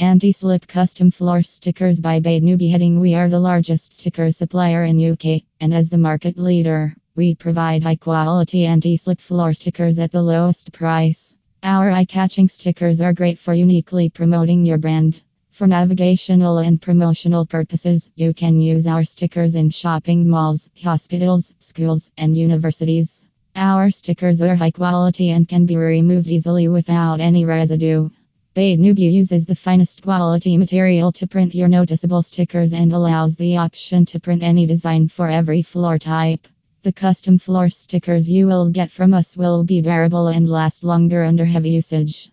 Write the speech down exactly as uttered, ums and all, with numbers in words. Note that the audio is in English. Anti-slip custom floor stickers by Bade Newby. Heading: we are the largest sticker supplier in U K, and as the market leader, we provide high quality anti-slip floor stickers at the lowest price. Our eye-catching stickers are great for uniquely promoting your brand. For navigational and promotional purposes, you can use our stickers in shopping malls, hospitals, schools, and universities. Our stickers are high quality and can be removed easily without any residue. Bade Newby uses the finest quality material to print your noticeable stickers and allows the option to print any design for every floor type. The custom floor stickers you will get from us will be durable and last longer under heavy usage.